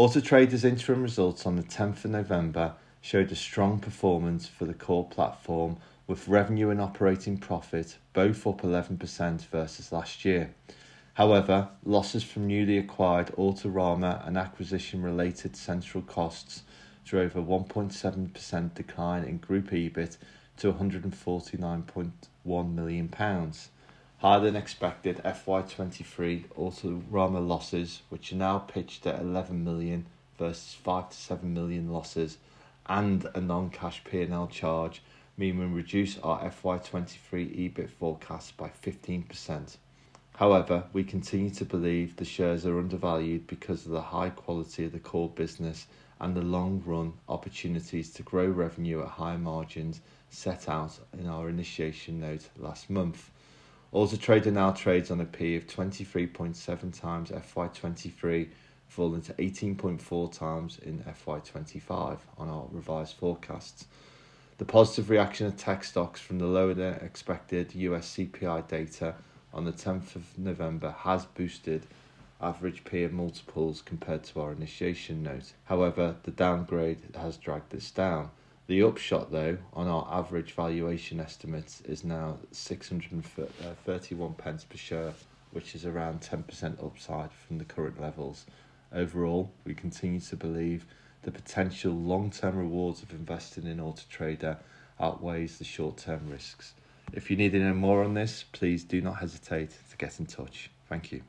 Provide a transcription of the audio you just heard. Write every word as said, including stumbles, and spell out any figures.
Auto Trader's interim results on the tenth of November showed a strong performance for the core platform, with revenue and operating profit both up eleven percent versus last year. However, losses from newly acquired Autorama and acquisition-related central costs drove a one point seven percent decline in group E B I T to one hundred forty-nine point one million pounds. Higher than expected F Y twenty-three Autorama losses, which are now pitched at eleven million versus five to seven million losses, and a non-cash P and L charge mean we reduce our F Y twenty-three E B I T forecast by fifteen percent. However, we continue to believe the shares are undervalued because of the high quality of the core business and the long-run opportunities to grow revenue at high margins set out in our initiation note last month. Auto Trader now trades on a P of twenty-three point seven times F Y twenty-three, falling to eighteen point four times in F Y twenty-five on our revised forecasts. The positive reaction of tech stocks from the lower than expected U S C P I data on the tenth of November has boosted average peer multiples compared to our initiation note. However, the downgrade has dragged this down. The upshot, though, on our average valuation estimates is now six hundred thirty-one pence per share, which is around ten percent upside from the current levels. Overall, we continue to believe the potential long-term rewards of investing in Auto Trader outweighs the short-term risks. If you need to know more on this, please do not hesitate to get in touch. Thank you.